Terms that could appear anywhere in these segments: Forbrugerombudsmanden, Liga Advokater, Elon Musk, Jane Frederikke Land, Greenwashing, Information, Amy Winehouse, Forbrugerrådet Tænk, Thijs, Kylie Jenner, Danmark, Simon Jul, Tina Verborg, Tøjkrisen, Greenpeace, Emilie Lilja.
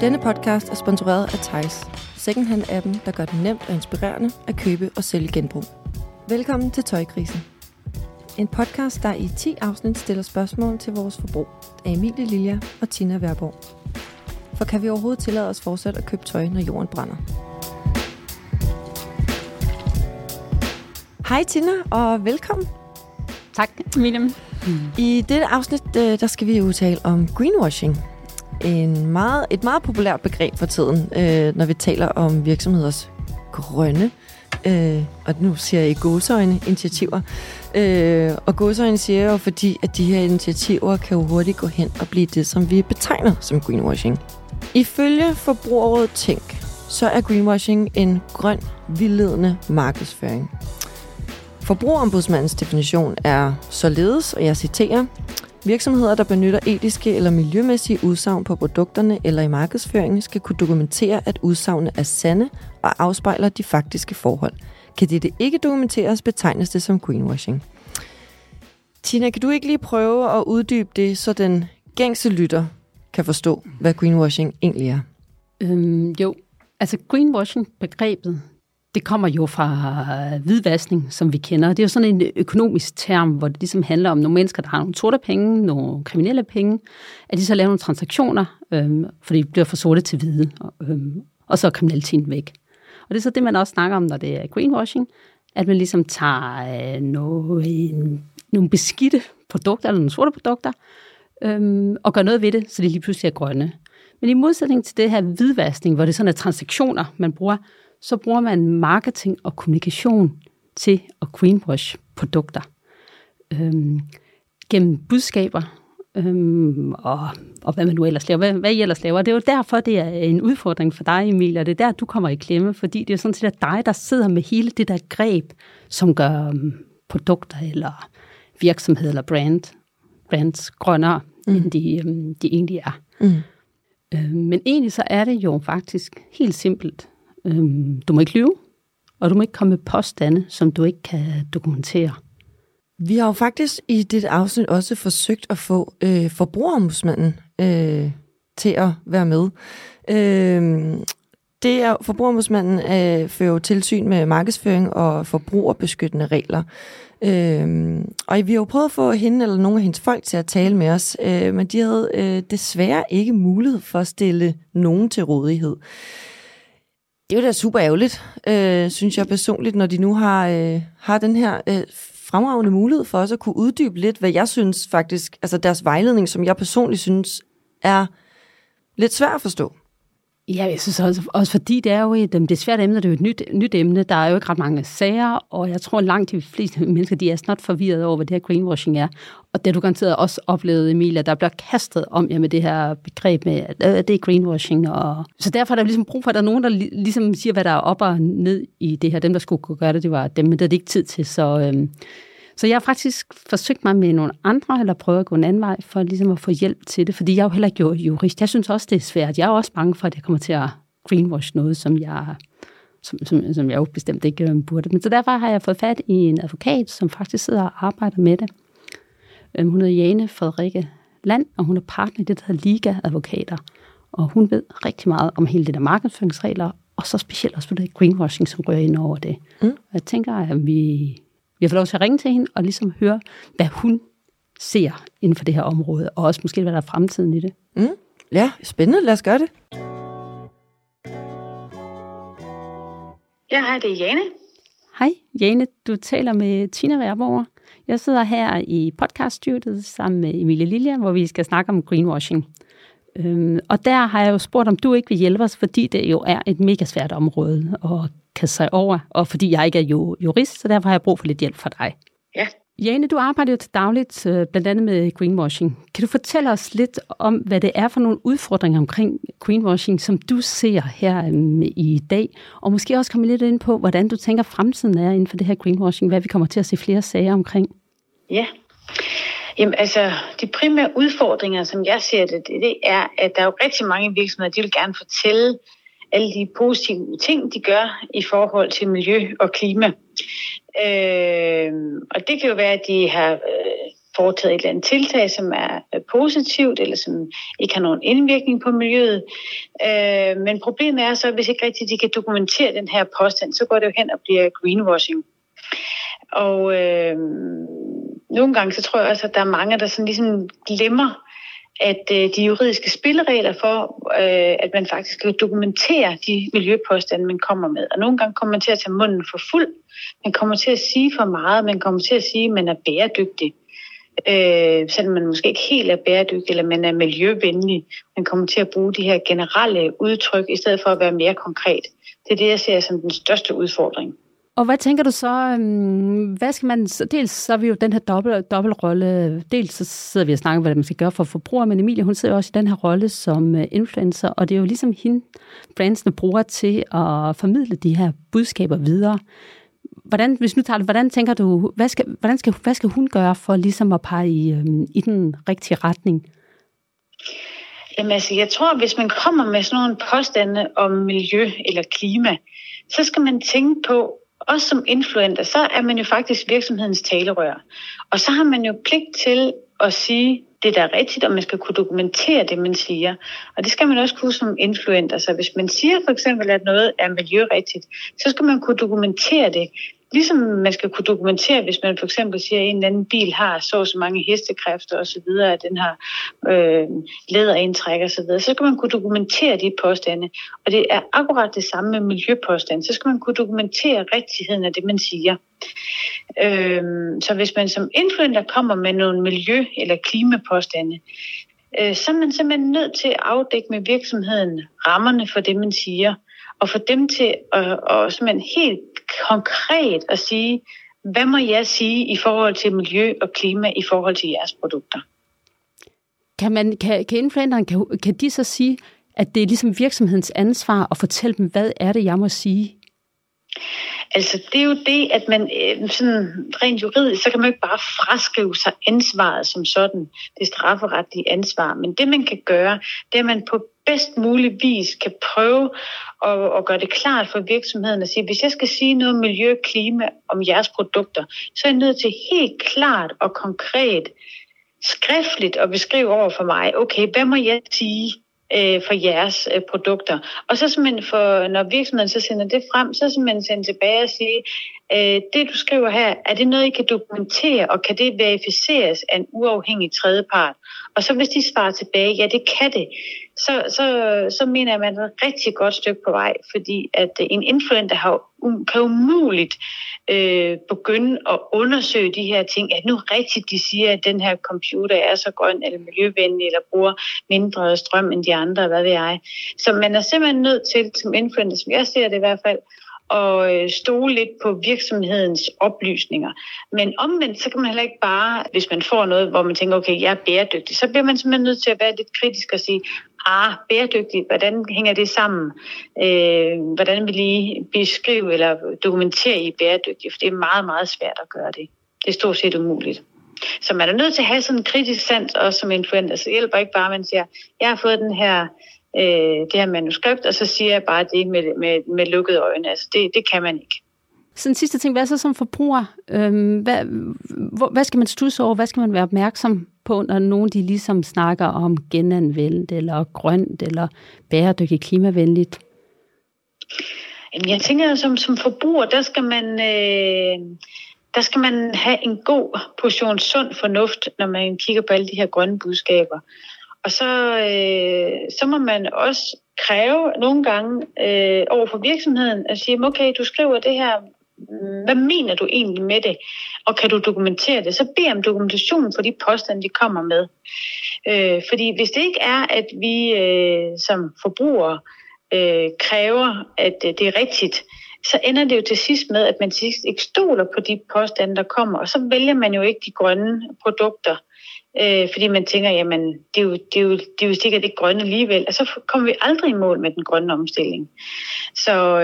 Denne podcast er sponsoreret af Thijs, secondhand-appen, der gør det nemt og inspirerende at købe og sælge genbrug. Velkommen til Tøjkrisen. En podcast, der i 10 afsnit stiller spørgsmål til vores forbrug af Emilie Lilja og Tina Verborg. For kan vi overhovedet tillade os fortsat at købe tøj, når jorden brænder? Hej Tina, og velkommen. Tak, Emilie. I dette afsnit, der skal vi jo tale om greenwashing. Et meget populært begreb for tiden, når vi taler om virksomheders grønne, og nu siger jeg i gåseøjne, initiativer. Og gåseøjne siger jo, fordi at de her initiativer kan jo hurtigt gå hen og blive det, som vi betegner som greenwashing. Ifølge Forbrugerrådet Tænk, så er greenwashing en grøn, vildledende markedsføring. Forbrugerombudsmandens definition er således, og jeg citerer: virksomheder, der benytter etiske eller miljømæssige udsagn på produkterne eller i markedsføringen, skal kunne dokumentere, at udsagnene er sande og afspejler de faktiske forhold. Kan dette ikke dokumenteres, betegnes det som greenwashing. Tina, kan du ikke lige prøve at uddybe det, så den gængse lytter kan forstå, hvad greenwashing egentlig er? Jo, altså greenwashing-begrebet, det kommer jo fra hvidvaskning, som vi kender. Det er jo sådan en økonomisk term, hvor det ligesom handler om nogle mennesker, der har nogle sorte penge, nogle kriminelle penge, at de så laver nogle transaktioner, fordi det bliver fra sorte til hvide, og så er kriminaliteten væk. Og det er så det, man også snakker om, når det er greenwashing, at man ligesom tager nogle beskidte produkter, eller nogle sorte produkter, og gør noget ved det, så de lige pludselig er grønne. Men i modsætning til det her hvidvaskning, hvor det sådan er transaktioner, man bruger, så bruger man marketing og kommunikation til at greenwash produkter. Gennem budskaber og hvad man nu ellers laver. Hvad I ellers laver. Det er jo derfor, det er en udfordring for dig, Emilie, og det er der, du kommer i klemme, fordi det er sådan set dig, der sidder med hele det der greb, som gør produkter eller virksomheder eller brands grønnere, end de egentlig er. Men egentlig så er det jo faktisk helt simpelt. Du må ikke lyve, og du må ikke komme med påstande, som du ikke kan dokumentere. Vi har jo faktisk i dit afsnit også forsøgt at få Forbrugerombudsmanden til at være med. Det er Forbrugerombudsmanden fører tilsyn med markedsføring og forbrugerbeskyttende regler. Og vi har jo prøvet at få hende eller nogle af hendes folk til at tale med os, men de havde desværre ikke mulighed for at stille nogen til rådighed. Det er jo da super ærgerligt, synes jeg personligt, når de nu har den her fremragende mulighed for også at kunne uddybe lidt, hvad jeg synes faktisk, altså deres vejledning, som jeg personligt synes er lidt svær at forstå. Ja, jeg synes også fordi det er jo et svært emne, det er jo et nyt emne, der er jo ikke ret mange sager, og jeg tror langt de fleste mennesker, de er snart forvirret over, hvad det her greenwashing er. Og det du garanteret også oplevede, Emilie, der bliver kastet om med det her begreb med, at det er greenwashing. Og så derfor er der ligesom brug for, at der er nogen, der ligesom siger, hvad der er op og ned i det her. Dem, der skulle kunne gøre det, det var dem, men det havde ikke tid til. Så jeg har faktisk forsøgt mig med nogle andre, eller prøvet at gå en anden vej, for ligesom at få hjælp til det, fordi jeg er jo heller ikke jurist. Jeg synes også, det er svært. Jeg er også bange for, at jeg kommer til at greenwash noget, som jeg jo bestemt ikke burde. Men så derfor har jeg fået fat i en advokat, som faktisk sidder og arbejder med det. Hun hedder Jane Frederikke Land, og hun er partner i det, der hedder Liga Advokater. Og hun ved rigtig meget om hele det der markedsføringsregler, og så specielt også på det greenwashing, som rører ind over det. Jeg tænker, at vi har fået lov til at ringe til hende og ligesom høre, hvad hun ser inden for det her område, og også måske, hvad der er fremtiden i det. Ja, spændende. Lad os gøre det. Ja, hej, det er Jane. Hej, Jane. Du taler med Tina Verborg. Jeg sidder her i podcaststudiet sammen med Emilie Lilja, hvor vi skal snakke om greenwashing. Og der har jeg jo spurgt, om du ikke vil hjælpe os, fordi det jo er et mega svært område at kaste sig over, og fordi jeg ikke er jurist, så derfor har jeg brug for lidt hjælp fra dig. Ja. Jane, du arbejder jo til dagligt blandt andet med greenwashing. Kan du fortælle os lidt om, hvad det er for nogle udfordringer omkring greenwashing, som du ser her i dag, og måske også komme lidt ind på, hvordan du tænker fremtiden er inden for det her greenwashing, hvad vi kommer til at se flere sager omkring? Ja. Jamen altså, de primære udfordringer, som jeg ser det er, at der er jo rigtig mange virksomheder, de vil gerne fortælle alle de positive ting, de gør i forhold til miljø og klima. Og det kan jo være, at de har foretaget et eller andet tiltag, som er positivt, eller som ikke har nogen indvirkning på miljøet. Men problemet er så, at hvis ikke rigtig de kan dokumentere den her påstand, så går det jo hen og bliver greenwashing. Og nogle gange så tror jeg også, at der er mange, der sådan ligesom glemmer, at de juridiske spilleregler for, at man faktisk kan dokumentere de miljøpåstande, man kommer med. Og nogle gange kommer man til at tage munden for fuld. Man kommer til at sige for meget. Man kommer til at sige, at man er bæredygtig. Selvom man måske ikke helt er bæredygtig, eller man er miljøvenlig. Man kommer til at bruge de her generelle udtryk, i stedet for at være mere konkret. Det er det, jeg ser som den største udfordring. Og hvad tænker du så, hvad skal man, dels så er vi jo den her dobbeltrolle, dels så sidder vi og snakker, hvad man skal gøre for forbrugere, men Emilie, hun sidder også i den her rolle som influencer, og det er jo ligesom hende, brandsene bruger til at formidle de her budskaber videre. Hvordan tænker du, hvad skal hun gøre for ligesom at pege i den rigtige retning? Jamen altså, jeg tror, hvis man kommer med sådan nogle påstande om miljø eller klima, så skal man tænke på, også som influencer, så er man jo faktisk virksomhedens talerør. Og så har man jo pligt til at sige det, der er rigtigt, og man skal kunne dokumentere det, man siger. Og det skal man også kunne som influencer. Så hvis man siger for eksempel, at noget er miljørigtigt, så skal man kunne dokumentere det. Ligesom man skal kunne dokumentere, hvis man for eksempel siger, at en eller anden bil har så mange hestekræfter osv., at den har læderindtræk osv., så skal man kunne dokumentere de påstande. Og det er akkurat det samme med miljøpåstande. Så skal man kunne dokumentere rigtigheden af det, man siger. Så hvis man som influencer kommer med nogle miljø- eller klimapåstande, så er man simpelthen nødt til at afdække med virksomheden rammerne for det, man siger, og få dem til at simpelthen helt konkret at sige, hvad må jeg sige i forhold til miljø og klima i forhold til jeres produkter? Kan influenceren, kan de så sige, at det er ligesom virksomhedens ansvar at fortælle dem, hvad er det, jeg må sige? Altså, det er jo det, at man sådan rent juridisk, så kan man ikke bare fraskrive sig ansvaret som sådan, det strafferetlige ansvar. Men det, man kan gøre, det er, at man på bedst mulig vis kan prøve at gøre det klart for virksomheden at sige, hvis jeg skal sige noget om miljø og klima om jeres produkter, så er jeg nødt til helt klart og konkret, skriftligt at beskrive over for mig, okay, hvad må jeg sige for jeres produkter? Og så simpelthen, når virksomheden så sender det frem, så simpelthen sender tilbage og sige, det du skriver her, er det noget, I kan dokumentere, og kan det verificeres af en uafhængig tredjepart? Og så hvis de svarer tilbage, ja, det kan det, så mener jeg, at man er et rigtig godt stykke på vej, fordi at en influencer kan umuligt begynde at undersøge de her ting, at nu rigtigt de siger, at den her computer er så grøn eller miljøvenlig, eller bruger mindre strøm end de andre, hvad ved jeg. Så man er simpelthen nødt til, som influencer, som jeg ser det i hvert fald, og stole lidt på virksomhedens oplysninger. Men omvendt, så kan man heller ikke bare, hvis man får noget, hvor man tænker, okay, jeg er bæredygtig, så bliver man simpelthen nødt til at være lidt kritisk og sige, bæredygtigt, hvordan hænger det sammen? Hvordan vil I beskrive eller dokumentere I bæredygtigt? For det er meget, meget svært at gøre det. Det er stort set umuligt. Så man er nødt til at have sådan en kritisk sans, også som influencer. Så det hjælper ikke bare, at man siger, jeg har fået den her det her manuskript, og så siger jeg bare det med lukkede øjne. Altså det kan man ikke. Så den sidste ting, hvad så som forbruger? Hvad skal man studse over? Hvad skal man være opmærksom på, når nogen de ligesom snakker om genanvendt, eller grønt, eller bæredygtigt, klimavenligt? Jamen, jeg tænker, som forbruger, der skal man have en god portion sund fornuft, når man kigger på alle de her grønne budskaber. Og så må man også kræve nogle gange over for virksomheden at sige, okay, du skriver det her, hvad mener du egentlig med det? Og kan du dokumentere det? Så bed om dokumentation for de påstande, de kommer med. Fordi hvis det ikke er, at vi som forbrugere kræver, at det er rigtigt, så ender det jo til sidst med, at man til sidst ikke stoler på de påstande, der kommer. Og så vælger man jo ikke de grønne produkter, fordi man tænker, jamen, det er jo sikkert ikke grønne alligevel, og så kommer vi aldrig i mål med den grønne omstilling. Så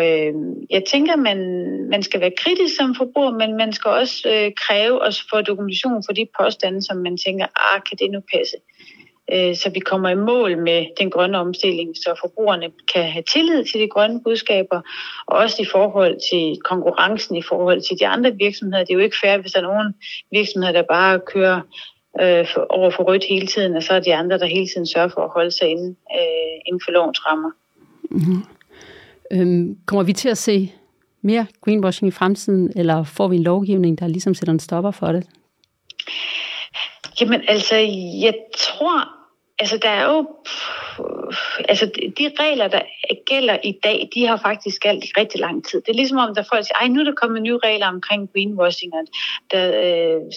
jeg tænker, man skal være kritisk som forbruger, men man skal også kræve at få dokumentation for de påstande, som man tænker, kan det nu passe? Så vi kommer i mål med den grønne omstilling, så forbrugerne kan have tillid til de grønne budskaber, og også i forhold til konkurrencen, i forhold til de andre virksomheder. Det er jo ikke fair, hvis der er nogen virksomheder, der bare kører over for rødt hele tiden, og så er de andre, der hele tiden sørger for at holde sig inden for lovens rammer. Mm-hmm. Kommer vi til at se mere greenwashing i fremtiden, eller får vi en lovgivning, der ligesom sætter en stopper for det? Jamen altså, jeg tror, altså der er jo, altså de regler, der gælder i dag, de har faktisk galt i rigtig lang tid. Det er ligesom om, der folk siger, ej nu er der kommet nye regler omkring greenwashing, der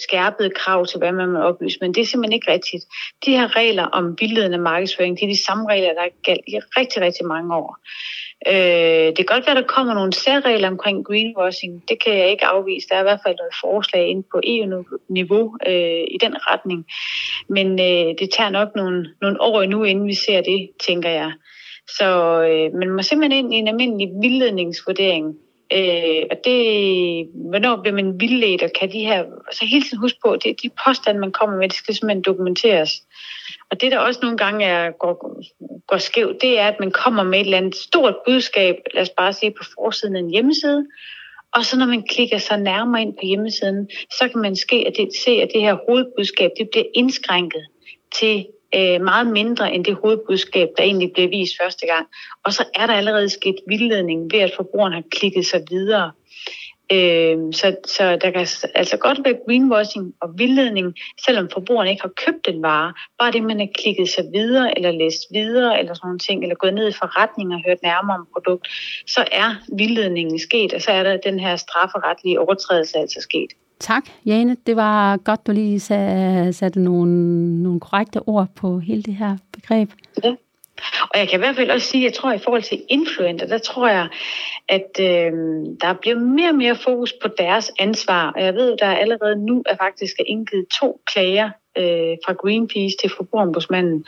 skærpede krav til, hvad man må oplyse, men det er simpelthen ikke rigtigt. De her regler om vildledende markedsføring, det er de samme regler, der har galt i rigtig, rigtig mange år. Det kan godt være, der kommer nogle særregler omkring greenwashing. Det kan jeg ikke afvise. Der er i hvert fald noget forslag inde på EU-niveau i den retning. Men det tager nok nogle år endnu, inden vi ser det, tænker jeg. Så man må simpelthen ind i en almindelig vildledningsvurdering. Og det, hvornår bliver man vildledt, og kan de her... Så hele tiden huske på, det de påstande, man kommer med, det skal simpelthen dokumenteres. Og det, der også nogle gange går skævt, det er, at man kommer med et eller andet stort budskab, lad os bare sige, på forsiden af en hjemmeside, og så når man klikker så nærmere ind på hjemmesiden, så kan man se, at det her hovedbudskab, det bliver indskrænket til meget mindre end det hovedbudskab, der egentlig blev vist første gang. Og så er der allerede sket vildledning ved, at forbrugeren har klikket sig videre. Så der kan altså godt være greenwashing og vildledning, selvom forbrugeren ikke har købt en vare. Bare det, man har klikket sig videre, eller læst videre, eller sådan nogle ting, eller gået ned i forretning og hørt nærmere om produkt, så er vildledningen sket, og så er der den her strafferetlige overtrædelse altså sket. Tak, Jane. Det var godt, du lige satte nogle korrekte ord på hele det her begreb. Ja. Og jeg kan i hvert fald også sige, at jeg tror, at i forhold til influencer, der tror jeg, at der bliver mere og mere fokus på deres ansvar. Og jeg ved, at der allerede nu er faktisk indgivet 2 klager fra Greenpeace til Forbrugerombudsmanden,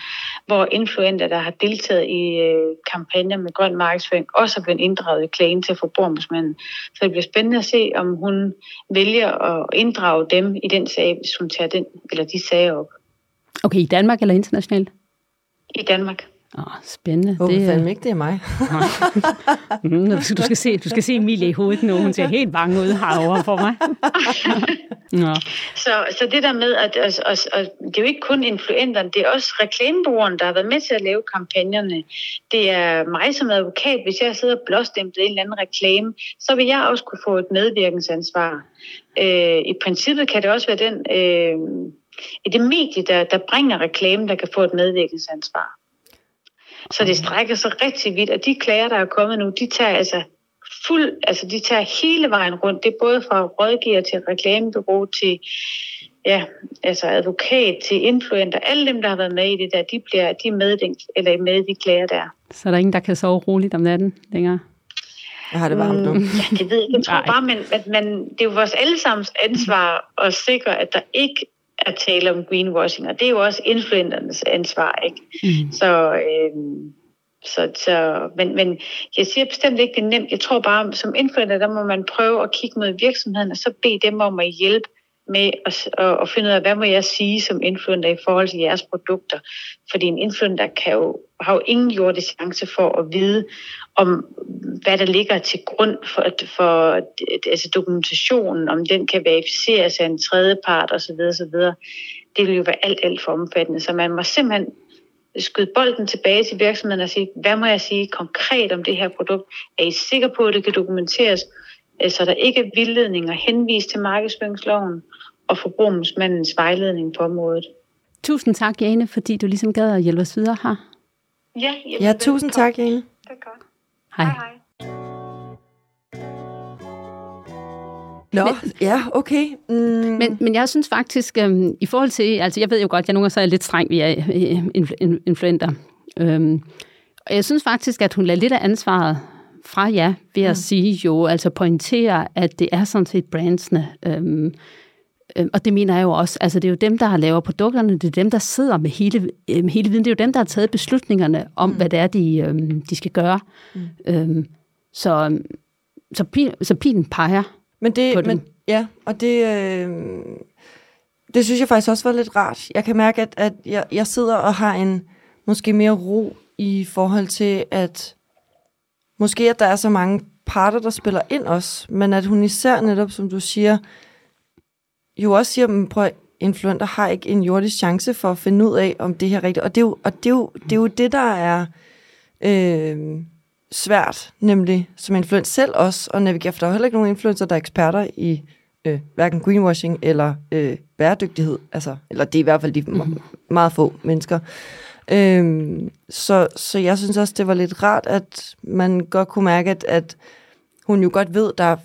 hvor influencer, der har deltaget i kampagner med grøn markedsføring, også er blevet inddraget i klagen til Forbrugerombudsmanden. Så det bliver spændende at se, om hun vælger at inddrage dem i den sag, hvis hun tager den eller de sager op. Okay, i Danmark eller internationalt? I Danmark. Spændende. Det er ikke, det er mig. Du skal se Emilie i hovedet nu. Hun ser helt bange ud herovre for mig. Så det der med, at det er jo ikke kun influenterne, det er også reklamebrugerne, der har været med til at lave kampagnerne. Det er mig som advokat, hvis jeg sidder blåstemplet i en eller anden reklame, så vil jeg også kunne få et medvirkensansvar. I princippet kan det også være det medie, der bringer reklamen, der kan få et medvirkensansvar. Så det strækker sig rigtig vidt, og de klager, der er kommet nu, de tager hele vejen rundt. Det er både fra rådgiver til reklamebureau til advokat til influencer. Alle dem, der har været med i det der, de er med i de klager der. Så er der ingen, der kan sove roligt om natten længere? Jeg har det varmt nu. Ja, det ved jeg ikke. Jeg tror bare, det er jo vores allesammens ansvar at sikre, at der ikke at tale om greenwashing, og det er jo også influencernes ansvar, ikke? Mm. Men jeg siger bestemt ikke, det er nemt. Jeg tror bare, som influencer, der må man prøve at kigge mod virksomheden, og så bede dem om at hjælpe med at finde ud af, hvad må jeg sige som influencer i forhold til jeres produkter. Fordi en influencer har jo ingen jordisk chance for at vide, om hvad der ligger til grund for altså dokumentationen, om den kan verificeres af en tredjepart osv. osv. Det vil jo være alt for omfattende. Så man må simpelthen skyde bolden tilbage til virksomheden og sige, hvad må jeg sige konkret om det her produkt? Er I sikker på, at det kan dokumenteres? Så der ikke er vildledning og henvis til markedsføringsloven og Forbrugerombudsmandens vejledning på området. Tusind tak, Jane, fordi du ligesom gad at hjælpe os videre her. Ja, tusind tak, Jane. Det er godt. Hej. Nå, ja, okay. Mm. Men jeg synes faktisk, i forhold til, altså jeg ved jo godt, jeg nogle gange så er lidt streng via influenter. Og jeg synes faktisk, at hun lader lidt af ansvaret fra jer ved at sige jo, altså pointere, at det er sådan set brandsene. Og det mener jeg jo også. Altså det er jo dem, der laver produkterne, det er dem, der sidder med hele viden. Det er jo dem, der har taget beslutningerne om, hvad det er, de skal gøre. Så pilen peger på dem. Ja, og det synes jeg faktisk også var lidt rart. Jeg kan mærke, at jeg sidder og har en måske mere ro i forhold til, at måske at der er så mange parter, der spiller ind også, men at hun især netop, som du siger, jo også siger, prøv influenter har ikke en jordisk chance for at finde ud af, om det her er rigtigt. Og det er jo, det, der er svært, nemlig som influencer selv også, og navigere, for der er heller ikke nogen influencer, der er eksperter i hverken greenwashing eller bæredygtighed. Altså, eller det er i hvert fald de meget få mennesker. Så jeg synes også, det var lidt rart, at man godt kunne mærke, at hun jo godt ved, der er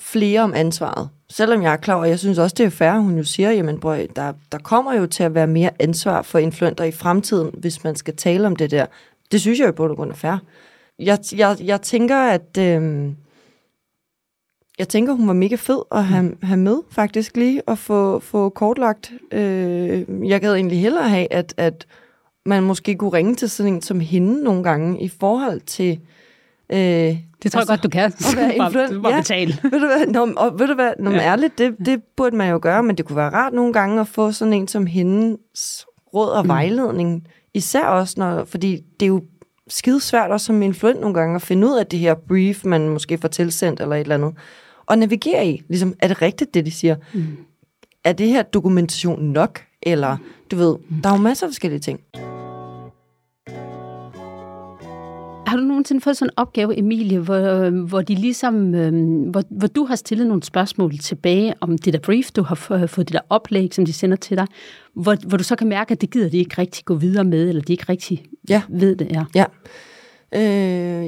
flere om ansvaret. Selvom jeg er klar, og jeg synes også, det er fair, hun jo siger, jamen bror, der kommer jo til at være mere ansvar for influenter i fremtiden, hvis man skal tale om det der. Det synes jeg jo i bund og grund er fair. Jeg tænker, at hun var mega fed at have med, faktisk lige, og få kortlagt. Jeg gad egentlig hellere have, at man måske kunne ringe til sådan en som hende nogle gange, i forhold til... det tror jeg godt, du kan. Du må betale. Ved du hvad? Nå, ja. Ærligt, det burde man jo gøre, men det kunne være rart nogle gange at få sådan en som hendes råd og vejledning. Især også, fordi det er jo skidesvært også som influent nogle gange at finde ud af det her brief, man måske får tilsendt eller et eller andet. Og navigere i, ligesom, er det rigtigt, det de siger? Er det her dokumentation nok? Eller, du ved, der er jo masser af forskellige ting. Har du nogensinde fået sådan en opgave, Emilie, hvor de ligesom, hvor du har stillet nogle spørgsmål tilbage om det der brief, du har fået det der oplæg, som de sender til dig, hvor du så kan mærke, at det gider de ikke rigtig gå videre med, eller de ikke rigtig ved det? Ja.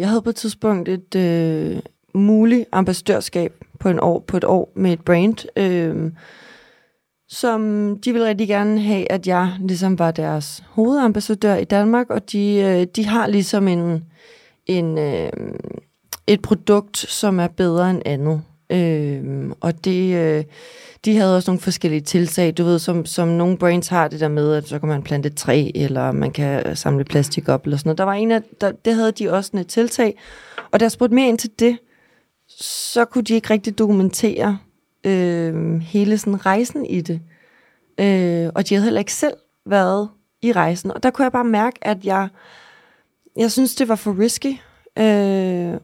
Jeg havde på et tidspunkt et muligt ambassadørskab på et år med et brand, som de ville rigtig gerne have, at jeg ligesom var deres hovedambassadør i Danmark, og de har ligesom et produkt, som er bedre end andet. Og de havde også nogle forskellige tiltag, du ved, som nogle brands har det der med, at så kan man plante et træ, eller man kan samle plastik op, eller sådan noget. Der var det havde de også et tiltag, og der spurgte mere ind til det, så kunne de ikke rigtig dokumentere hele sådan rejsen i det. Og de havde heller ikke selv været i rejsen. Og der kunne jeg bare mærke, at jeg synes, det var for risky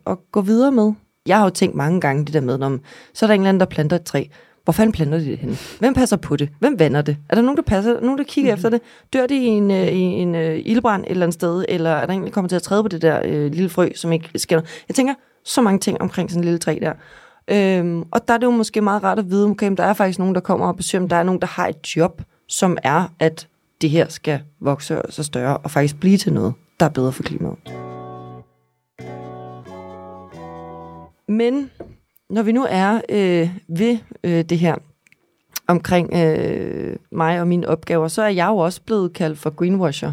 at gå videre med. Jeg har jo tænkt mange gange det der med, så er der en eller anden, der planter et træ. Hvor fanden planter de det henne? Hvem passer på det? Hvem vander det? Er der nogen, der passer? Er der nogen, der kigger efter det? Dør de i en ildbrand et eller andet sted? Eller er der egentlig kommet til at træde på det der lille frø, som ikke sker noget? Jeg tænker så mange ting omkring sådan en lille træ der. Og der er det jo måske meget rart at vide, okay, der er faktisk nogen, der kommer og besøger, der er nogen, der har et job, som er, at det her skal vokse og så større, og faktisk blive til noget, der er bedre for klimaet. Men når vi nu er ved det her omkring mig og mine opgaver, så er jeg jo også blevet kaldt for greenwasher.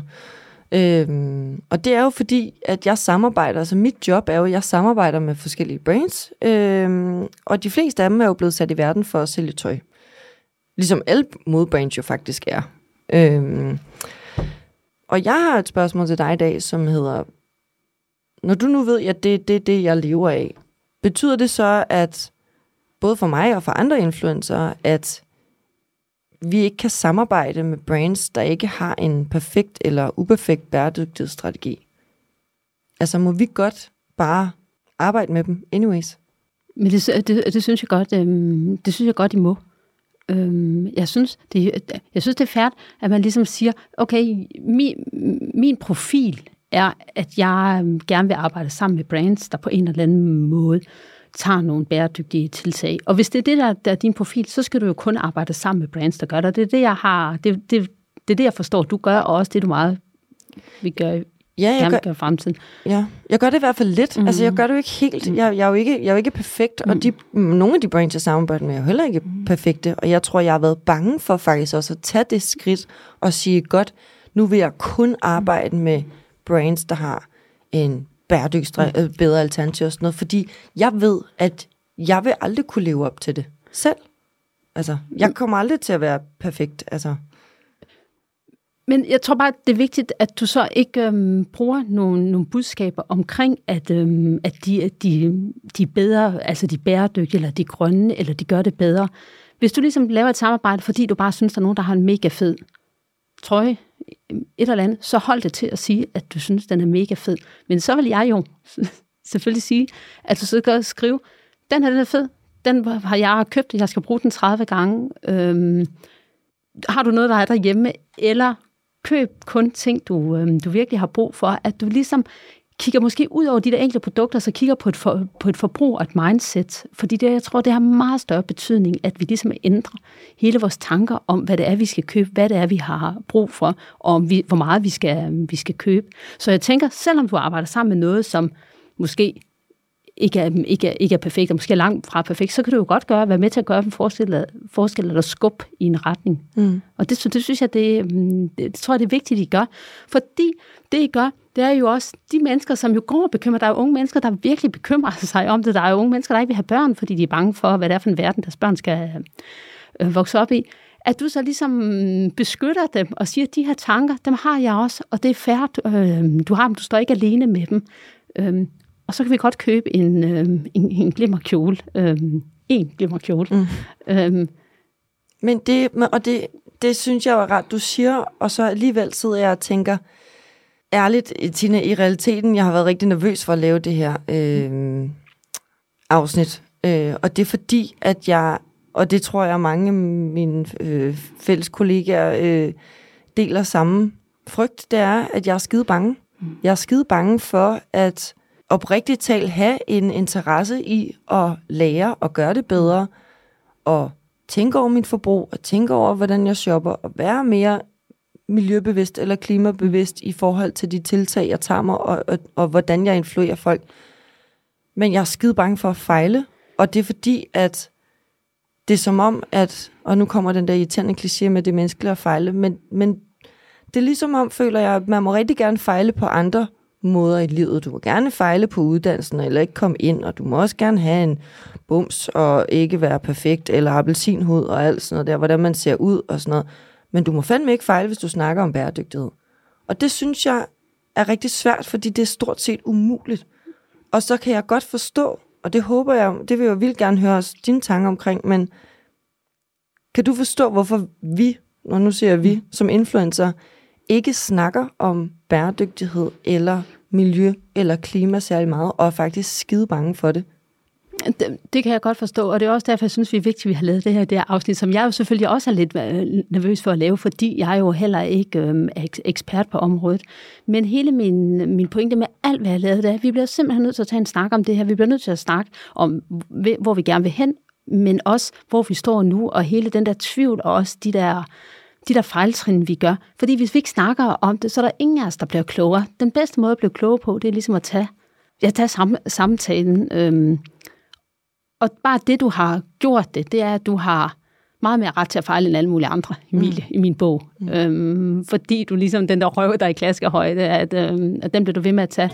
Og det er jo fordi, at jeg samarbejder, altså mit job er jo, at jeg samarbejder med forskellige brands, og de fleste af dem er jo blevet sat i verden for at sælge tøj. Ligesom alle modebrands jo faktisk er. Og jeg har et spørgsmål til dig i dag, som hedder, når du nu ved, at det, jeg lever af, betyder det så, at både for mig og for andre influencer, at vi ikke kan samarbejde med brands, der ikke har en perfekt eller uperfekt bæredygtighedsstrategi? Altså, må vi godt bare arbejde med dem anyways? Men det synes jeg godt, I må. Jeg synes, det er færdigt, at man ligesom siger, okay, min profil er, at jeg gerne vil arbejde sammen med brands, der på en eller anden måde tager nogle bæredygtige tiltag. Og hvis det er det, der er din profil, så skal du jo kun arbejde sammen med brands, der gør det. Og det er det, jeg har. Det er det, jeg forstår, du gør, og også det, du meget vil gøre, i fremtiden. Ja, jeg gør det i hvert fald lidt. Mm. Altså, jeg gør det jo ikke helt. Jeg er jo ikke perfekt, og nogle af de brands, jeg samarbejder med, er jo heller ikke perfekte. Og jeg tror, jeg har været bange for faktisk også at tage det skridt og sige, godt, nu vil jeg kun arbejde med brands, der har en bedre alternativ og sådan noget, fordi jeg ved, at jeg vil aldrig kunne leve op til det selv. Altså, jeg kommer aldrig til at være perfekt, altså. Men jeg tror bare, at det er vigtigt, at du så ikke bruger nogle budskaber omkring, at de er bedre, altså de er bæredygtige, eller de er grønne, eller de gør det bedre. Hvis du ligesom laver et samarbejde, fordi du bare synes, der er nogen, der har en mega fed trøje, et eller andet, så hold det til at sige, at du synes, den er mega fed. Men så vil jeg jo selvfølgelig sige, at du så kan skrive, den her, den er fed, den har jeg købt, jeg skal bruge den 30 gange. har du noget, der er derhjemme, eller køb kun ting, du virkelig har brug for, at du ligesom kigger måske ud over de der enkelte produkter, så kigger på et forbrug og et mindset. Fordi det, jeg tror, det har meget større betydning, at vi ligesom ændrer hele vores tanker om, hvad det er, vi skal købe, hvad det er, vi har brug for, og hvor meget vi skal købe. Så jeg tænker, selvom du arbejder sammen med noget, som måske ikke er perfekt, og måske langt fra perfekt, så kan du jo godt være med til at gøre en forskel eller skub i en retning. Mm. Og det synes jeg, det tror jeg, det er vigtigt, I gør. Fordi det, I gør, det er jo også de mennesker, som jo går og bekymrer. Der er jo unge mennesker, der virkelig bekymrer sig om det. Der er jo unge mennesker, der ikke vil have børn, fordi de er bange for, hvad det er for en verden, deres børn skal vokse op i. At du så ligesom beskytter dem og siger, at de her tanker, dem har jeg også, og det er fair, du har dem, du står ikke alene med dem. Og så kan vi godt købe en glimmerkjole. En glimmerkjole. Mm. Men det synes jeg var ret, du siger, og så alligevel sidder jeg og tænker, ærligt, Tina, i realiteten, jeg har været rigtig nervøs for at lave det her afsnit. Og det er fordi, at jeg, og det tror jeg mange af mine fælles kollegaer deler samme frygt, det er, at jeg er skide bange. Jeg er skide bange for, at oprigtigt talt have en interesse i at lære og gøre det bedre, og tænke over mit forbrug, og tænke over, hvordan jeg shopper, og være mere miljøbevidst eller klimabevidst i forhold til de tiltag, jeg tager mig, og hvordan jeg influerer folk. Men jeg er skide bange for at fejle, og det er fordi, at det er som om, at, og nu kommer den der irriterende kliché med det menneskelige at fejle, men det er ligesom om, føler jeg, at man må rigtig gerne fejle på andre måder i livet. Du må gerne fejle på uddannelsen, eller ikke komme ind, og du må også gerne have en bums, og ikke være perfekt, eller appelsinhud, og alt sådan noget der, hvordan man ser ud, og sådan noget. Men du må fandme ikke fejle, hvis du snakker om bæredygtighed. Og det synes jeg er rigtig svært, fordi det er stort set umuligt. Og så kan jeg godt forstå, og det håber jeg, det vil jeg vildt gerne høre også dine tanker omkring, men kan du forstå, hvorfor vi, og nu siger vi som influencer, ikke snakker om bæredygtighed eller miljø eller klima særlig meget, og er faktisk skide bange for det? Det kan jeg godt forstå, og det er også derfor, jeg synes, det er vigtigt, at vi har lavet det her afsnit, som jeg jo selvfølgelig også er lidt nervøs for at lave, fordi jeg jo heller ikke er ekspert på området. Men hele min pointe med alt, hvad jeg lavede, det er, at vi bliver simpelthen nødt til at tage en snak om det her. Vi bliver nødt til at snakke om, hvor vi gerne vil hen, men også, hvor vi står nu, og hele den der tvivl, og også de der fejltrin, vi gør. Fordi hvis vi ikke snakker om det, så er der ingen af os, der bliver klogere. Den bedste måde at blive klogere på, det er ligesom at tage samtalen. Og bare det, du har gjort det er, at du har meget mere ret til at fejle end alle mulige andre, Emilie, i min bog. Fordi du ligesom den der røv, der er i klaskehøjde, at den bliver du ved med at tage.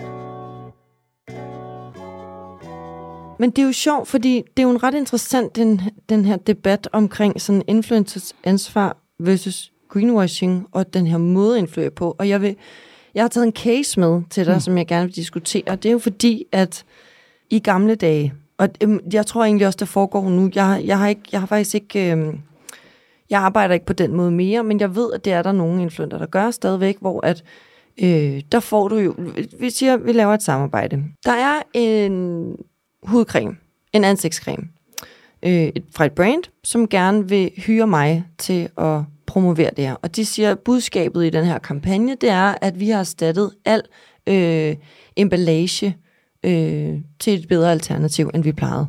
Men det er jo sjovt, fordi det er jo en ret interessant, den her debat omkring sådan influencers ansvar versus greenwashing og den her måde at influere på. Og jeg har taget en case med til dig, som jeg gerne vil diskutere. Det er jo fordi, at i gamle dage, og jeg tror egentlig også, der foregår nu. Jeg arbejder ikke på den måde mere, men jeg ved, at det er der nogle influencer, der gør stadigvæk, hvor at der får du jo, vi siger, vi laver et samarbejde. Der er en hudcreme, en ansigtscreme fra et brand, som gerne vil hyre mig til at promovere det her. Og de siger, at budskabet i den her kampagne, det er, at vi har erstattet al emballage til et bedre alternativ, end vi plejede.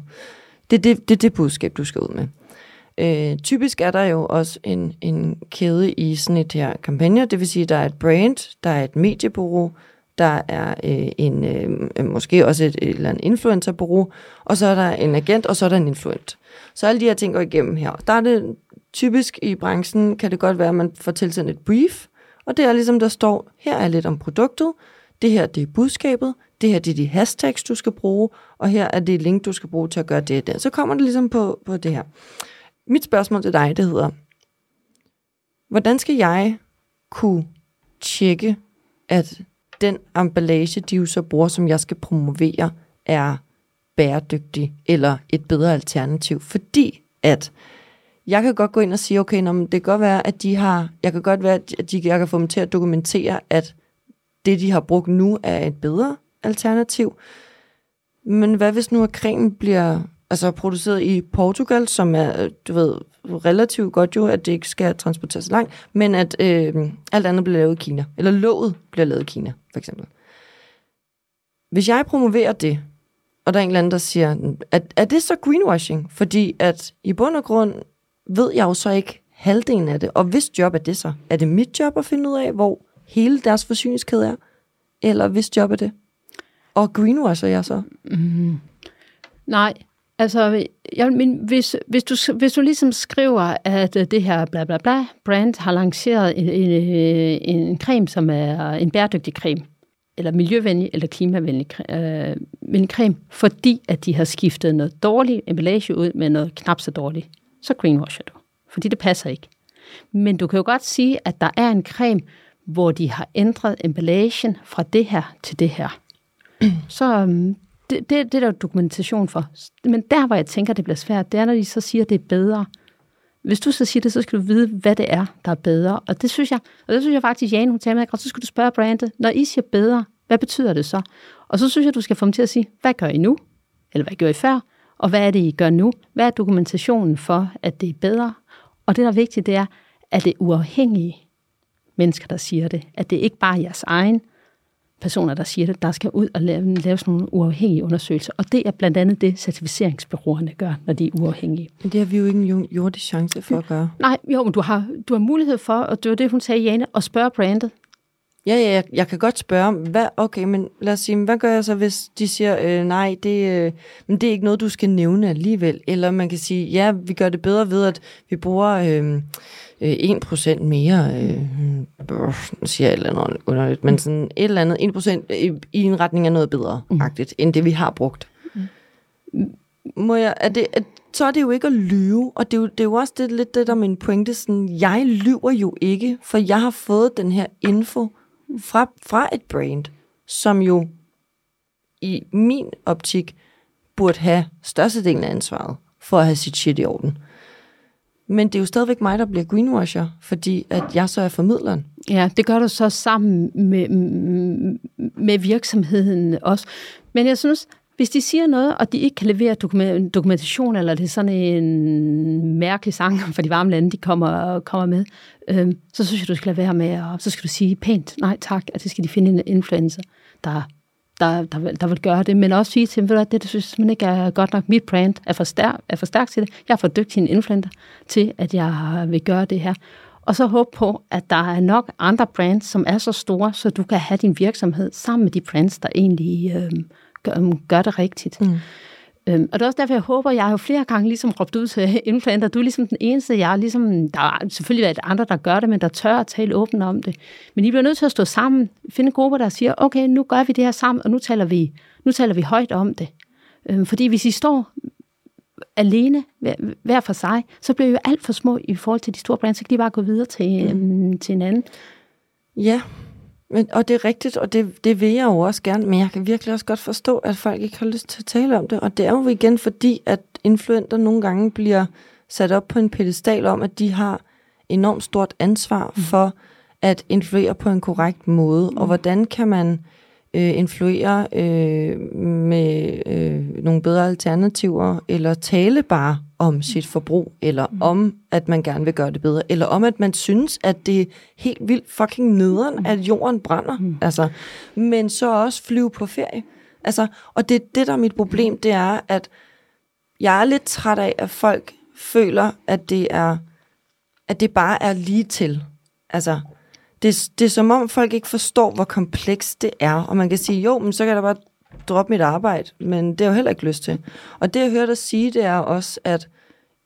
Det er det budskab, du skal ud med. Typisk er der jo også en kæde i sådan et her kampagne, det vil sige, der er et brand, der er et mediebureau, der er måske også et eller andet influencerbureau, og så er der en agent, og så er der en influent. Så alle de her ting går igennem her. Der er det typisk i branchen, kan det godt være, at man får tilsendt et brief, og det er ligesom, der står, her er lidt om produktet, det her, det er budskabet, det her, det er de hashtags, du skal bruge, og her er det link, du skal bruge til at gøre det der. Så kommer det ligesom på det her. Mit spørgsmål til dig, det hedder, hvordan skal jeg kunne tjekke, at den emballage, de jo så bruger, som jeg skal promovere, er bæredygtig, eller et bedre alternativ? Fordi at jeg kan godt gå ind og sige, okay, nå, men det kan godt være, at de har, jeg kan få dem til at dokumentere, at det, de har brugt nu, er et bedre alternativ. Men hvad hvis nu, at cremen bliver altså produceret i Portugal, som er, du ved, relativt godt jo, at det ikke skal transporteres langt, men at alt andet bliver lavet i Kina, eller låget bliver lavet i Kina, for eksempel. Hvis jeg promoverer det, og der er en eller anden, der siger, at er det så greenwashing? Fordi at i bund og grund ved jeg jo så ikke halvdelen af det, og hvis job er det så? Er det mit job at finde ud af, hvor hele deres forsyningskæde er? Eller hvis job er det? Og greenwasher jeg så? Mm-hmm. Nej, altså, hvis du ligesom skriver, at det her bla bla bla brand har lanceret en creme, som er en bæredygtig creme, eller miljøvenlig eller klimavenlig creme, fordi at de har skiftet noget dårlig emballage ud med noget knap så dårligt, så greenwasher du, fordi det passer ikke. Men du kan jo godt sige, at der er en creme, hvor de har ændret emballagen fra det her til det her. Så det er der dokumentation for. Men der, hvor jeg tænker, det bliver svært, det er, når de så siger, det er bedre. Hvis du så siger det, så skal du vide, hvad det er, der er bedre. Og det synes jeg faktisk, Jane, hun tager med, så skal du spørge brandet, når I siger bedre, hvad betyder det så? Og så synes jeg, du skal få dem til at sige, hvad gør I nu? Eller hvad gør I før? Og hvad er det, I gør nu? Hvad er dokumentationen for, at det er bedre? Og det, der er vigtigt, det er, at det er uafhængige mennesker, der siger det. At det ikke bare er jeres egen personer, der siger det, der skal ud og lave sådan nogle uafhængige undersøgelser. Og det er blandt andet det, certificeringsbureauerne gør, når de er uafhængige. Men det har vi jo ikke en jordisk chance for at gøre. Nej, jo, men du har mulighed for, og det var det, hun sagde, Jane, at spørge brandet. Ja, jeg kan godt spørge, men lad os sige, hvad gør jeg så, hvis de siger, nej, men det er ikke noget, du skal nævne alligevel. Eller man kan sige, ja, vi gør det bedre ved, at vi bruger 1% mere, siger et eller andet underligt, men sådan et eller andet, 1% i en retning er noget bedre-agtigt, end det, vi har brugt. Så er det jo ikke at lyve, og det er jo også lidt det der min pointe, sådan, jeg lyver jo ikke, for jeg har fået den her info fra et brand, som jo i min optik burde have størstedelen af ansvaret for at have sit shit i orden. Men det er jo stadigvæk mig, der bliver greenwasher, fordi at jeg så er formidleren. Ja, det gør du så sammen med virksomheden også. Men jeg synes, hvis de siger noget, og de ikke kan levere dokumentation, eller det er sådan en mærkelig sang for de varme lande, de kommer med, så synes jeg, du skal lade være med, og så skal du sige pænt, nej tak, at det skal de finde en influencer, der vil gøre det, men også sige til dem, at det synes man ikke er godt nok. Mit brand er for stærkt til det. Jeg er for dygtig en influencer til, at jeg vil gøre det her. Og så håb på, at der er nok andre brands, som er så store, så du kan have din virksomhed sammen med de brands, der egentlig gør det rigtigt. Mm. Og det er også derfor, jeg håber, jeg har jo flere gange ligesom råbt ud til influencer, du er ligesom den eneste, jeg er ligesom, der er selvfølgelig været andre, der gør det, men der tør at tale åbent om det. Men I bliver nødt til at stå sammen, finde grupper, der siger, okay, nu gør vi det her sammen, og nu taler vi højt om det. Fordi hvis I står alene, hver for sig, så bliver I jo alt for små i forhold til de store brands, så kan de bare gå videre til en anden. Ja, og det er rigtigt, og det vil jeg jo også gerne, men jeg kan virkelig også godt forstå, at folk ikke har lyst til at tale om det, og det er jo igen fordi, at influenter nogle gange bliver sat op på en pedestal om, at de har enormt stort ansvar for at influere på en korrekt måde, og hvordan kan man influere med nogle bedre alternativer, eller tale bare om sit forbrug, eller om, at man gerne vil gøre det bedre, eller om, at man synes, at det er helt vildt fucking nederen, at jorden brænder, altså, men så også flyve på ferie. Altså, og det er det, der er mit problem, det er, at jeg er lidt træt af, at folk føler, at det bare er lige til. Altså, det er som om, folk ikke forstår, hvor komplekst det er, og man kan sige, jo, men så kan der bare droppe mit arbejde, men det er jo heller ikke lyst til. Og det, jeg hører dig sige, det er også,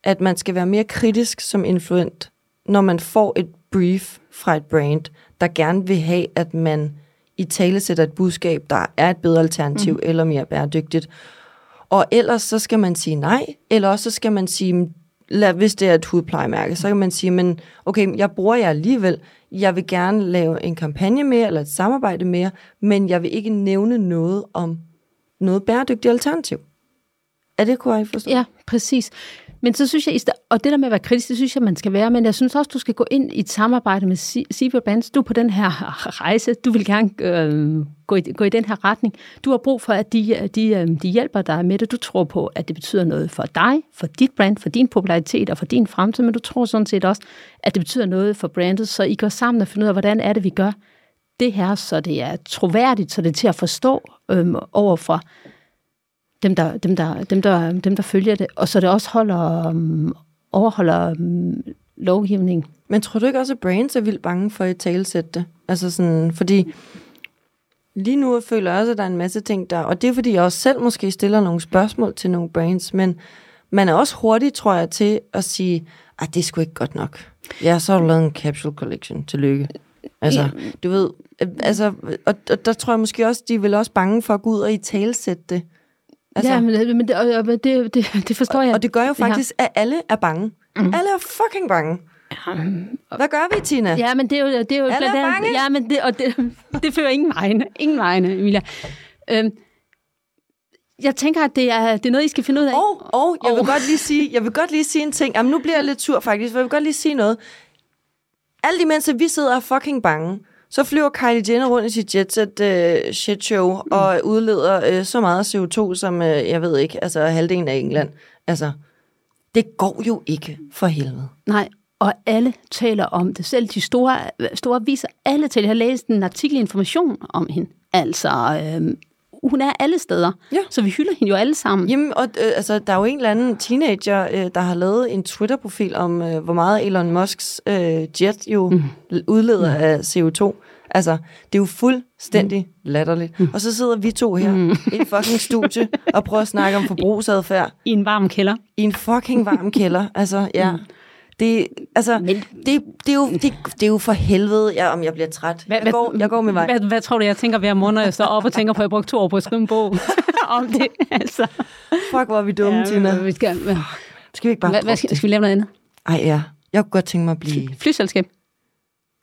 at man skal være mere kritisk som influent, når man får et brief fra et brand, der gerne vil have, at man i tale sætter et budskab, der er et bedre alternativ, eller mere bæredygtigt. Og ellers så skal man sige nej, eller også så skal man sige, hvis det er et hudplejemærke, så kan man sige, men okay, jeg bruger jer alligevel, jeg vil gerne lave en kampagne mere, eller et samarbejde mere, men jeg vil ikke nævne noget om noget bæredygtigt alternativ. Er det korrekt forstået? Ja, præcis. Men så synes jeg, og det der med at være kritisk, det synes jeg, man skal være, men jeg synes også, du skal gå ind i et samarbejde med Cyberbands. Du er på den her rejse, du vil gerne gå i den her retning. Du har brug for, at de hjælper dig med det. Du tror på, at det betyder noget for dig, for dit brand, for din popularitet og for din fremtid, men du tror sådan set også, at det betyder noget for brandet, så I går sammen og finder ud af, hvordan er det, vi gør det her, så det er troværdigt, så det er til at forstå overfor dem, der følger det, og så det også overholder lovgivningen. Men tror du ikke også, at brands er vildt bange for at talesætte det? Altså sådan, fordi lige nu føler jeg også, at der er en masse ting der, og det er fordi, jeg også selv måske stiller nogle spørgsmål til nogle brands, men man er også hurtig, tror jeg, til at sige, at det er sgu ikke godt nok. Jeg har så lavet en capsule collection, tillykke. Altså, du ved, altså, og der tror jeg måske også, de er vel også bange for at gå ud og italesætte det. Altså, ja, men det forstår jeg. Og det gør jo faktisk, at alle er bange. Mm. Alle er fucking bange. Hvad gør vi, Tina? Ja, men det er jo alle blandt andet. Ja, men det fører ingen vegne. Ingen vegne, Emilie. Jeg tænker, at det er noget, I skal finde ud af. Jeg vil godt lige sige en ting. Jamen, nu bliver jeg lidt sur faktisk, for jeg vil godt lige sige noget. Alle de mennesker, vi sidder og er fucking bange, så flyver Kylie Jenner rundt i sit jetset shit show og udleder så meget CO2, som jeg ved ikke, altså halvdelen af England. Altså, det går jo ikke for helvede. Nej, og alle taler om det. Selv de store aviser, alle taler. Jeg har læst en artikel i Information om hende. Altså, hun er alle steder, ja. Så vi hylder hende jo alle sammen. Jamen, og altså, der er jo en eller anden teenager, der har lavet en Twitter-profil om, hvor meget Elon Musks jet jo udleder af CO2. Altså, det er jo fuldstændig latterligt. Og så sidder vi to her i en fucking studie og prøver at snakke om forbrugsadfærd. I en varm kælder. I en fucking varm kælder, altså, ja. Det er jo for helvede, om jeg bliver træt. Jeg går med mig. Hvad tror du, jeg tænker hver måned, jeg står op og tænker på, at jeg brugte 2 år på at skrive en bog om det? Altså. Fuck, hvor er vi dumme, ja, Tina. Skal vi ikke bare skal vi lave noget andet? Ej, ja. Jeg kunne godt tænke mig at blive... Flyselskab.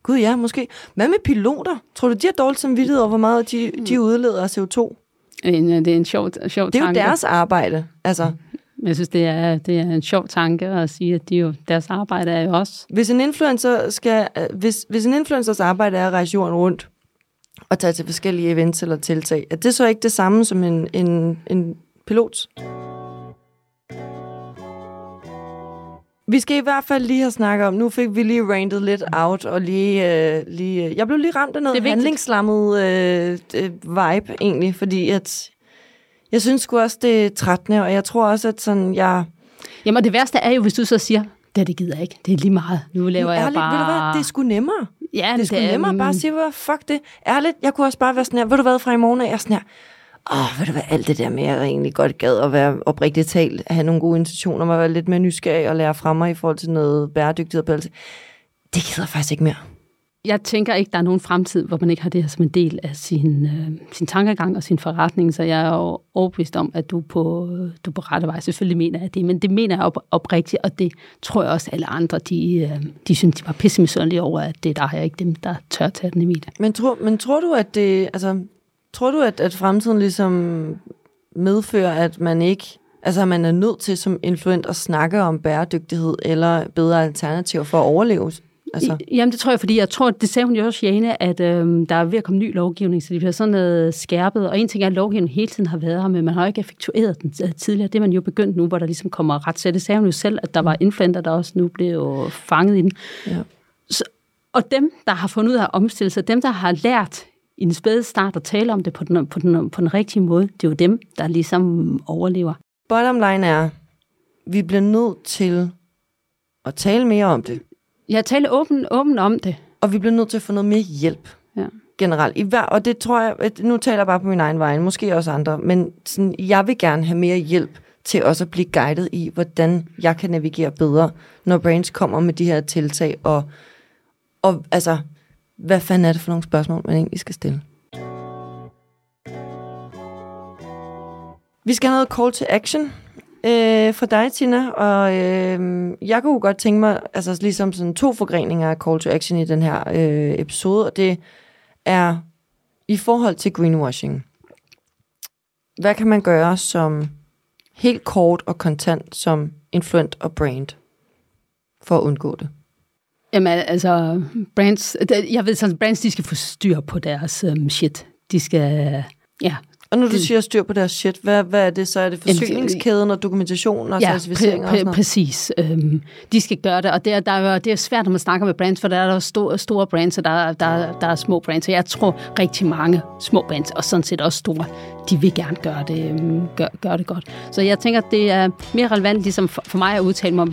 Gud, ja, måske. Hvad med piloter? Tror du, de har dårligt samvittighed over, hvor meget de udleder af CO2? Det er en sjov tanke. Det er jo deres arbejde, altså... Jeg synes, det er en sjov tanke at sige, at deres arbejde er jo også... Hvis en influencers arbejde er at rejse jorden rundt og tage til forskellige events eller tiltag, er det så ikke det samme som en pilot? Vi skal i hvert fald lige have snakket om... Nu fik vi lige rantet lidt out, og lige jeg blev lige ramt af noget handlingsslammet vibe, egentlig, fordi at... Jeg synes sgu også, det er trættende, og jeg tror også, at sådan, jeg... Jamen, og det værste er jo, hvis du så siger, det gider jeg ikke, det er lige meget, nu laver jeg bare... Ved du hvad, det er sgu nemmere. Ja, det er sgu nemmere bare at sige, fuck det. Ærligt, jeg kunne også bare være sådan her, ved du hvad, fra i morgen, jeg er sådan her, ved du hvad, alt det der med, jeg egentlig godt gad at være oprigtigt talt, have nogle gode intentioner, og være lidt mere nysgerrig og lære fra mig i forhold til noget bæredygtighed og det gider jeg faktisk ikke mere. Jeg tænker ikke, der er nogen fremtid, hvor man ikke har det her som en del af sin tankegang og sin forretning, så jeg er jo overbevist om, at du er på rette vej. Selvfølgelig mener jeg det, men det mener jeg oprigtigt, og det tror jeg også, alle andre, de synes, de var pissemisundelige over, at det der er ikke dem, der tør tage den i midten. Men tror du, at det, altså, tror du, at fremtiden ligesom medfører, at man ikke, altså man er nødt til som influent at snakke om bæredygtighed eller bedre alternativer for at overleve? Altså. Jamen det tror jeg, fordi jeg tror, det sagde hun jo også, Jane, at der er ved at komme ny lovgivning, så det bliver sådan noget skærpet, og en ting er, at lovgivningen hele tiden har været her, men man har ikke effektueret den tidligere, det er man jo begyndt nu, hvor der ligesom kommer ret til. Det sagde hun jo selv, at der var influenter, der også nu blev fanget i den. Ja. Så, og dem, der har fundet ud af at omstille sig, dem, der har lært i den spæde start at tale om det på den rigtige måde, det er jo dem, der ligesom overlever. Bottom line er, vi bliver nødt til at tale mere om det. Jeg taler åben om det. Og vi bliver nødt til at få noget mere hjælp, ja. Generelt. Og det tror jeg, at nu taler jeg bare på min egen vej, måske også andre, men sådan, jeg vil gerne have mere hjælp til også at blive guidet i, hvordan jeg kan navigere bedre, når brands kommer med de her tiltag, og altså, hvad fanden er det for nogle spørgsmål, man egentlig skal stille? Vi skal have noget call to action. For dig, Tina, og jeg kunne godt tænke mig, altså ligesom sådan 2 forgreninger af call to action i den her episode, og det er i forhold til greenwashing. Hvad kan man gøre som helt kort og kontant som influent og brand for at undgå det? Jamen altså, brands, jeg ved sådan, brands, de skal få styr på deres shit. De skal, ja. Og når du siger styr på deres shit, hvad er det så? Er det forsyningskæden og dokumentationen og certificering og sådan noget? Præcis. De skal gøre det, og det er svært, når man snakker med brands, for der er store brands, og der er små brands, og jeg tror rigtig mange små brands, og sådan set også store, de vil gerne gøre det godt. Så jeg tænker, det er mere relevant ligesom for mig at udtale mig om,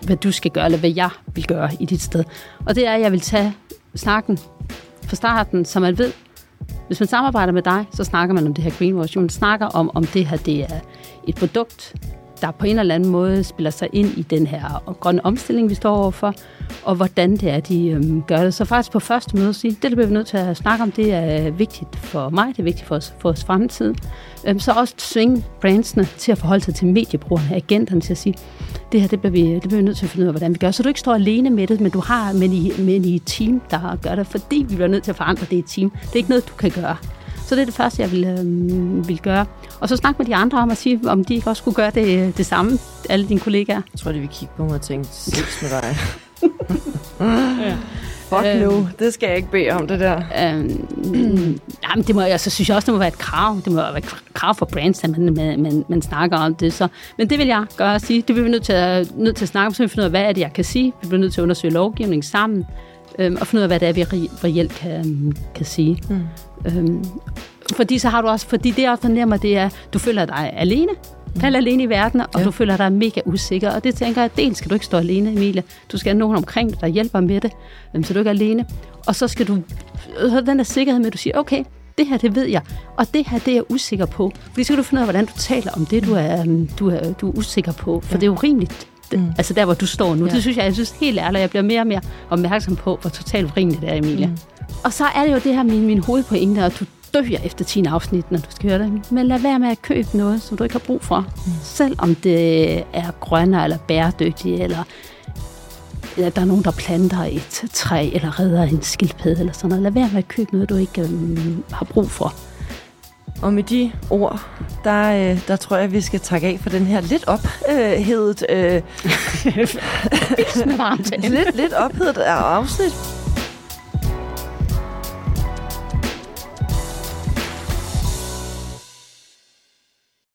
hvad du skal gøre, eller hvad jeg vil gøre i dit sted. Og det er, at jeg vil tage snakken fra starten, så man ved, hvis man samarbejder med dig, så snakker man om det her greenwashing. Man snakker om det her, det er et produkt, der på en eller anden måde spiller sig ind i den her grønne omstilling, vi står overfor, og hvordan det er, de gør det. Så faktisk på første møde sige, det bliver vi nødt til at snakke om, det er vigtigt for mig, det er vigtigt for os fremtid. Så også tvinge brandsene til at forholde sig til mediebrugerne, agenterne til at sige, det her, det bliver vi nødt til at finde ud af, hvordan vi gør. Så du ikke står alene med det, men du har med i et team, der gør det, fordi vi bliver nødt til at forandre det i et team. Det er ikke noget, du kan gøre. Så det er det første, jeg vil gøre. Og så snakke med de andre om at sige, om de ikke også skulle gøre det samme, alle dine kollegaer. Jeg tror, de vil kigge på mig og tænke, sex med dig. Ja. Fuck nu, det skal jeg ikke bede om, det der. Nej, men det må, altså, synes jeg også, det må være et krav. Det må være et krav for brands, at man snakker om det. Så. Men det vil jeg gøre og sige. Det bliver vi nødt til at snakke om, så vi finder ud af, hvad er det, jeg kan sige. Vi bliver nødt til at undersøge lovgivningen sammen. Og finde ud af, hvad det er, vi reelt kan sige. Mm. Fordi så har du også, fordi det også fornemmer, det er, du føler dig alene, alene i verden, og du føler dig mega usikker. Og det tænker jeg, dels skal du ikke stå alene, Emilie. Du skal have nogen omkring dig, der hjælper med det, så du ikke er alene. Og så skal du have den der sikkerhed med, at du siger, okay, det her, det ved jeg, og det her, det er jeg usikker på. Fordi så kan du finde ud af, hvordan du taler om det, du er usikker på, for det er jo rimeligt. Altså der, hvor du står nu. Ja. Det synes jeg, helt ærligt, jeg bliver mere og mere opmærksom på, hvor totalt urimeligt det er, Emilie. Og så er det jo det her, min hovedpointe, at du dør efter 10 afsnit, når du skal høre det. Men lad være med at købe noget, som du ikke har brug for. Selvom det er grønnere eller bæredygtigt, eller der er nogen, der planter et træ, eller redder en skildpadde, eller sådan noget. Lad være med at købe noget, du ikke har brug for. Og med de ord, der tror jeg, vi skal takke af for den her lidt ophedet lidt ophedet afsnit.